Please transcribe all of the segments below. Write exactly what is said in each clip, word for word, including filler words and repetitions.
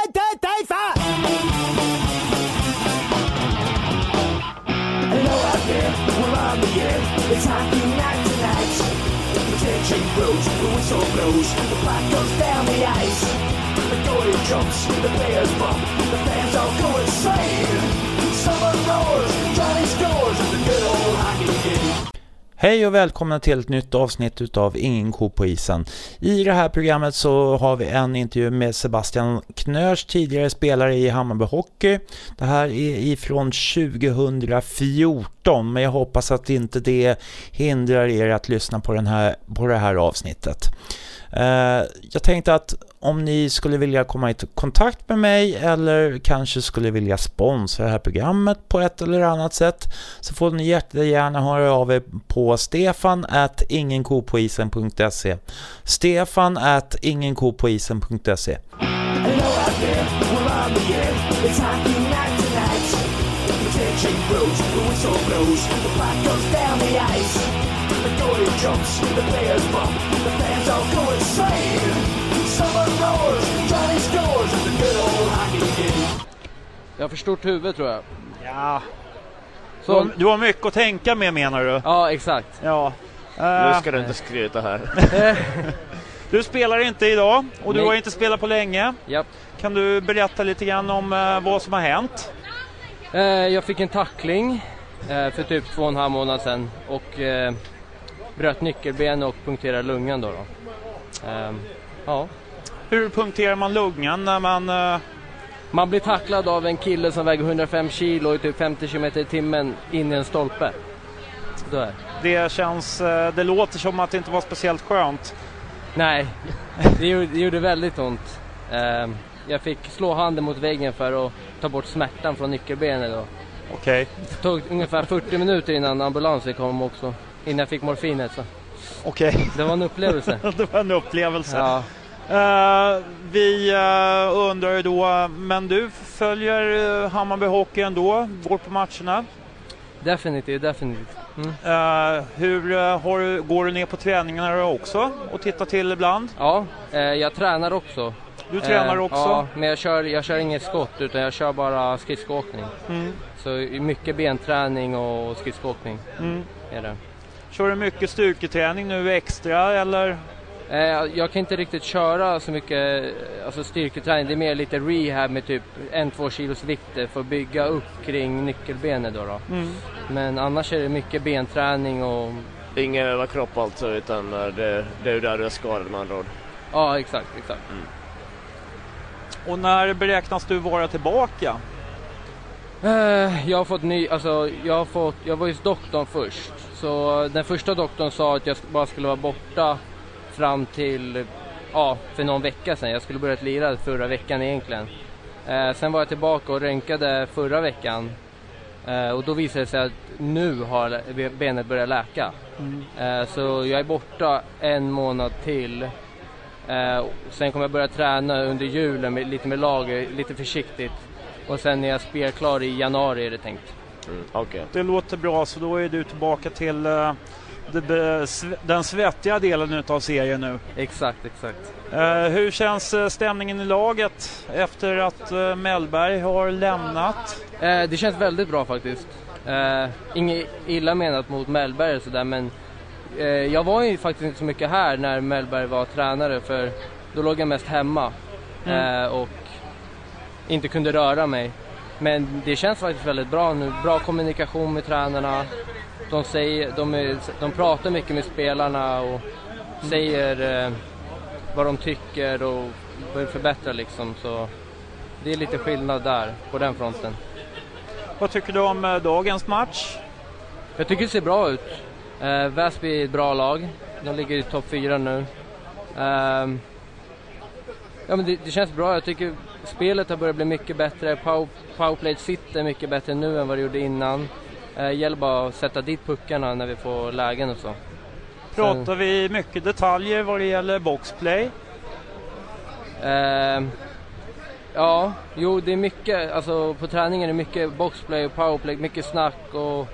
One, two, three, four! Hello out there, we're on the air. It's hockey night tonight. The tension grows, the whistle blows, the puck goes down the ice. The goalie jumps, the players bump, the fans all go insane. Someone roars, Johnny scores, and the good old hockey game. Hej och välkomna till ett nytt avsnitt av Inko på isen. I det här programmet så har vi en intervju med Sebastian Knörs, tidigare spelare i Hammarby Hockey. Det här är ifrån tjugofjorton, men jag hoppas att inte det hindrar er att lyssna på, den här, på det här avsnittet. Jag tänkte att om ni skulle vilja komma i kontakt med mig eller kanske skulle vilja sponsra det här programmet på ett eller annat sätt, så får ni jättegärna höra av er på stefan at ingenkopoisen punkt se. stefan at ingenkopoisen punkt se. Jag har för stort huvud, tror jag. Ja. Så. Du har mycket att tänka med, menar du? Ja, exakt. Ja. Nu ska du inte skryta här. Du spelar inte idag och Nej. Du har inte spelat på länge. Japp. Kan du berätta lite grann om vad som har hänt? Jag fick en tackling för typ två och en halv månad sedan och bröt nyckelben och punkterade lungan då. då. Ehm, ja. Hur punkterar man lungan när man... Uh... Man blir tacklad av en kille som väger hundrafem kilo och är typ femtio kilometer i timmen in i en stolpe. Då det, känns, det låter som att det inte var speciellt skönt. Nej, det gjorde, det gjorde väldigt ont. Ehm, jag fick slå handen mot väggen för att ta bort smärtan från nyckelbenet. Då. Okej. Det tog ungefär fyrtio minuter innan ambulansen kom också. Innan jag fick morfinet. Så. Okej. Det var en upplevelse. Det var en upplevelse. Ja. Uh, vi uh, undrar ju då, men du följer uh, Hammarby Hockey ändå? Går på matcherna? Definitivt, definitivt. Mm. Uh, hur uh, har du, går du ner på träningarna också och tittar till ibland? Ja, uh, jag tränar också. Du tränar också? Uh, ja, men jag kör, jag kör inget skott utan jag kör bara skridskåkning. Mm. Så mycket benträning och skridskåkning mm. är det. Kör du mycket styrketräning nu extra eller? Eh, jag kan inte riktigt köra så mycket alltså styrketräning. Det är mer lite rehab med typ en två kilos vikter för att bygga upp kring nyckelbenet. Då då. Mm. Men annars är det mycket benträning och... Ingen överkropp alltså utan det, det är ju där du är skadad med andra ord. Ja, exakt, exakt. Mm. Och när beräknas du vara tillbaka? Eh, jag har fått ny... Alltså, jag, har fått, jag var ju doktorn först. Så den första doktorn sa att jag bara skulle vara borta fram till, ja, för någon vecka sedan. Jag skulle börja lira förra veckan egentligen. Eh, sen var jag tillbaka och röntgade förra veckan. Eh, och då visade det sig att nu har benet börjat läka. Mm. Eh, så jag är borta en månad till. Eh, sen kommer jag börja träna under julen med, lite med lager, lite försiktigt. Och sen är jag spelklar i januari är det tänkt. Mm, okay. Det låter bra, så då är du tillbaka till uh, de, den svettiga delen av serien nu. Exakt, exakt. Uh, hur känns uh, stämningen i laget efter att uh, Mellberg har lämnat? Uh, det känns väldigt bra faktiskt. Uh, inget illa menat mot Mellberg och sådär, men uh, jag var ju faktiskt inte så mycket här när Mellberg var tränare, för då låg jag mest hemma mm. uh, och inte kunde röra mig. Men det känns faktiskt väldigt bra nu. Bra kommunikation med tränarna. De, säger, de, är, de pratar mycket med spelarna och säger eh, vad de tycker och vill förbättra liksom. Så det är lite skillnad där på den fronten. Vad tycker du om eh, dagens match? Jag tycker det ser bra ut. Eh, Väsby är ett bra lag. De ligger i topp fyra nu. Eh, ja, men det, det känns bra. Jag tycker... Spelet har börjat bli mycket bättre. Power, powerplay sitter mycket bättre nu än vad det gjorde innan. Eh, gäller bara att sätta dit puckarna när vi får lägen och så. Pratar Sen, vi mycket detaljer vad det gäller boxplay? Eh, ja, jo det är mycket. Alltså på träningen är det mycket boxplay och powerplay. Mycket snack och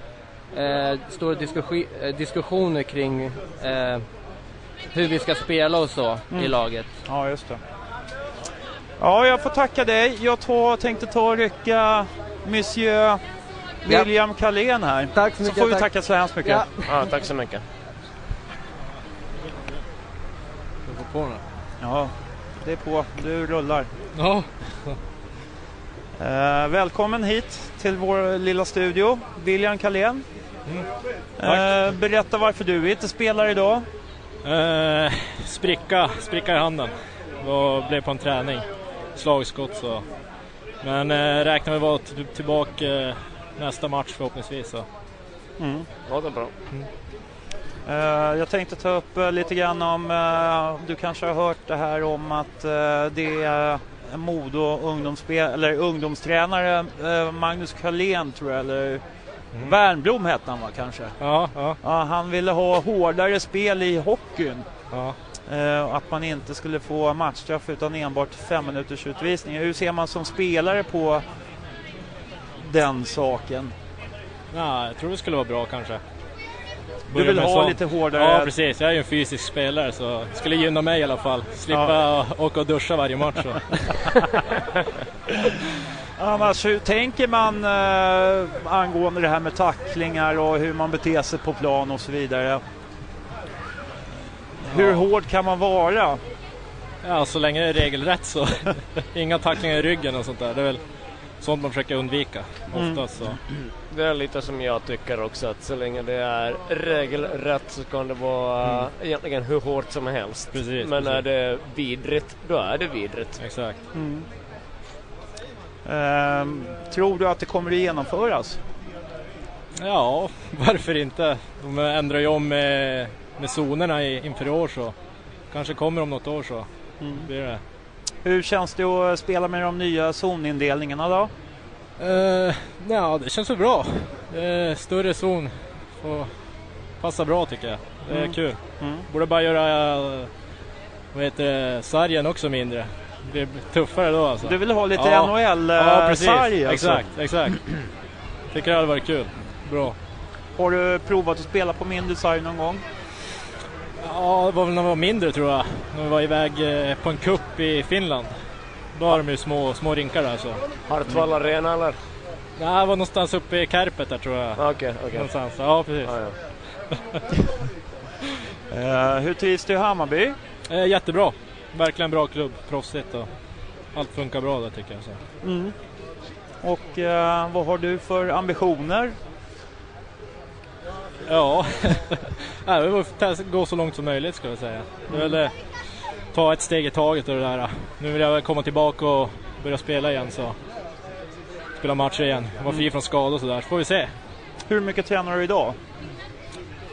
eh, stora diskussion, diskussioner kring eh, hur vi ska spela och så mm. i laget. Ja, just det. Ja, jag får tacka dig. Jag tar, tänkte ta och rycka monsieur William Kalén här. Tack så mycket. Så får vi tack. tacka så hemskt mycket. Ja. Ja, tack så mycket. Du får på den. Ja, det är på. Du rullar. Ja. Eh, välkommen hit till vår lilla studio, William Kalén. Mm. Eh, berätta varför du inte spelar idag. Eh, spricka, spricka i handen. Och blev på en träning. Slagskott så. Men eh, räknar vi vara t- tillbaka eh, nästa match förhoppningsvis så. Mm. Ja, det är bra. Mm. Uh, jag tänkte ta upp uh, lite grann om uh, du kanske har hört det här om att uh, det är uh, Modo ungdomsspel eller ungdomstränare uh, Magnus Kalén tror jag, eller mm. Värnblom hette han va kanske. Ja, ja. Uh, han ville ha hårdare spel i hockeyn. Ja. Uh, att man inte skulle få matchstraff utan enbart fem minuters utvisning. Hur ser man som spelare på den saken? Ja, jag tror det skulle vara bra kanske. Du vill ha sån. Lite hårdare. Ja, precis. Jag är ju en fysisk spelare så det skulle gynna mig i alla fall. Slippa ja. åka och duscha varje match. Annars, hur tänker man eh, angående det här med tacklingar och hur man beter sig på plan och så vidare? Hur ja. hård kan man vara? Ja, så länge det är regelrätt så. Inga tacklingar i ryggen och sånt där. Det är väl sånt man försöker undvika oftast. Mm. Det är lite som jag tycker också, att så länge det är regelrätt så kan det vara mm. egentligen hur hårt som helst. Precis, Men precis. Är det vidrigt, då är det vidrigt. Exakt. Mm. Ehm, tror du att det kommer att genomföras? Ja, varför inte? De ändrar ju om med, med zonerna i, inför år så. Kanske kommer om något år så. Mm. Blir det. Hur känns det att spela med de nya zonindelningarna då? Uh, ja, det känns väl bra. Uh, större zon får passa bra tycker jag. Det är mm. kul. Mm. Borde bara göra uh, vad heter det, sargen också mindre. Det blir tuffare då alltså. Du vill ha lite ja. N H L uh, ja, precis. sarg alltså. Exakt, exakt. Tycker det hade varit kul. Bra. Har du provat att spela på mindre sarg någon gång? Ja, det var väl när vi var mindre tror jag. När vi var iväg på en cup i Finland. Då har de ju små, små rinkar där så. Hartwall mm. Arena eller? Nej, det var någonstans uppe i Kärpet där tror jag. Okej, okay, okej. Okay. Någonstans, ja precis. Ah, ja. uh, hur trivs du i Hammarby? Uh, jättebra. Verkligen bra klubb, proffsigt och allt funkar bra där tycker jag. Så. Mm. Och uh, vad har du för ambitioner? Ja, Nej, vi måste gå så långt som möjligt ska jag säga. Jag vill eh, ta ett steg i taget och det där. Nu vill jag komma tillbaka och börja spela igen. Så. Spela matcher igen. Vara fri från skador och sådär. Så får vi se. Hur mycket tränar du idag?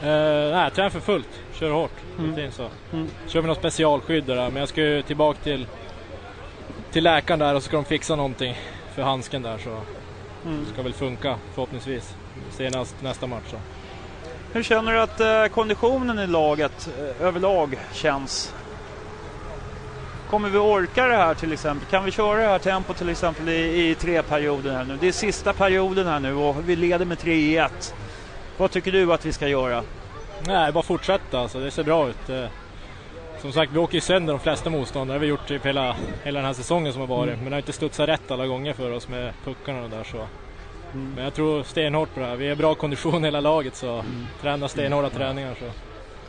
Eh, nej, jag tränar för fullt. Kör hårt. Mm. Så. Mm. Kör vi något specialskydd där. Men jag ska tillbaka till, till läkaren där och så ska de fixa någonting för handsken där. Så mm. ska väl funka förhoppningsvis. Senast nästa match så. Hur känner du att eh, konditionen i laget eh, överlag känns? Kommer vi orka det här till exempel? Kan vi köra det här tempo till exempel i, i tre perioden här nu? Det är sista perioden här nu och vi leder med tre ett. Vad tycker du att vi ska göra? Nej, bara fortsätta alltså. Det ser bra ut. Eh, som sagt, vi åker ju sönder de flesta motståndare. Vi har gjort typ hela, hela den här säsongen som har varit. Mm. Men det har inte studsat rätt alla gånger för oss med puckarna och där så. Mm. Men jag tror stenhårt på det här. Vi är bra kondition hela laget så mm. tränar stenhårda mm. träningar så.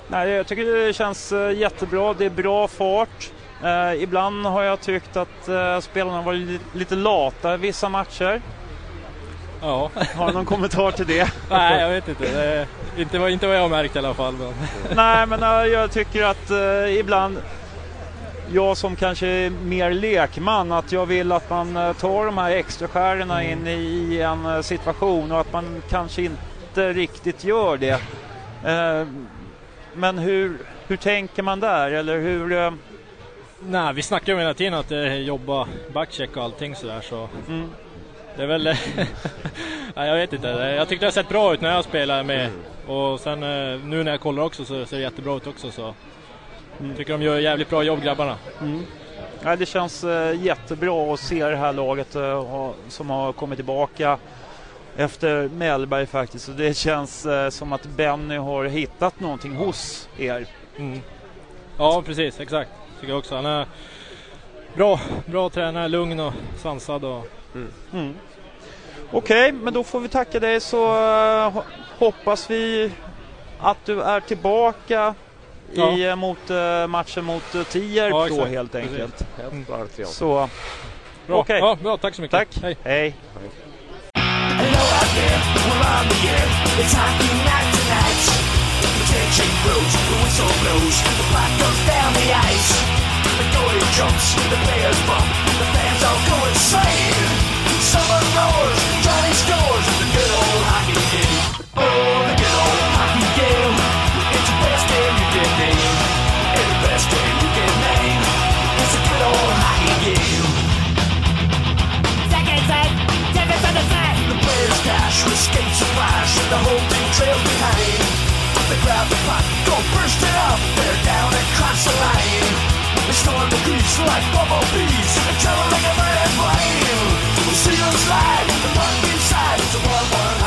Nej, jag tycker det känns jättebra. Det är bra fart. Eh, ibland har jag tyckt att eh, spelarna varit li- lite lata vissa matcher. Ja. Har du någon kommentar till det? Nej, jag vet inte. Det är inte vad inte vad jag har märkt i alla fall. Men. Nej, men eh, jag tycker att eh, ibland jag som kanske är mer lekman att jag vill att man tar de här extra skärerna mm. in i en situation och att man kanske inte riktigt gör det. Eh, men hur, hur tänker man där? Eller hur, eh... Nej, vi snackar ju hela tiden att det är jobba backcheck och allting sådär. Så. Mm. Det är väl... Nej, jag vet inte. Jag tyckte det har sett bra ut när jag spelar med. Och sen nu när jag kollar också så ser det jättebra ut också så. Mm. Tycker de gör jävligt bra jobb grabbarna. Mm. Ja, det känns eh, jättebra att se det här laget eh, som har kommit tillbaka efter Mellberg faktiskt. Så det känns eh, som att Benny har hittat någonting hos er. Mm. Ja, precis, exakt. Tycker jag också. Han är, bra, bra tränare, lugn och sansad. Och... Mm. Mm. Okej, okay, men då får vi tacka dig, så uh, hoppas vi att du är tillbaka ja. i, mot, uh, matchen mot uh, Tierp ja, då helt enkelt. Helt mm. Så, bra. Okay. Ja, bra, tack så mycket. Tack. Hej. Hej. Hej. Summer roars, Johnny scores, the good old hockey game. Oh, the good old hockey game. It's the best game you can name. It's the best game you can name. It's the good old hockey game. Second set, second set, the set. The players dash with skates and flash, and the whole thing trails behind. They grab the puck, go burst it up. They're down and cross the line. They storm the beach like bumblebees, and travel like a red flame. See you slide, the puck inside, it's a one-one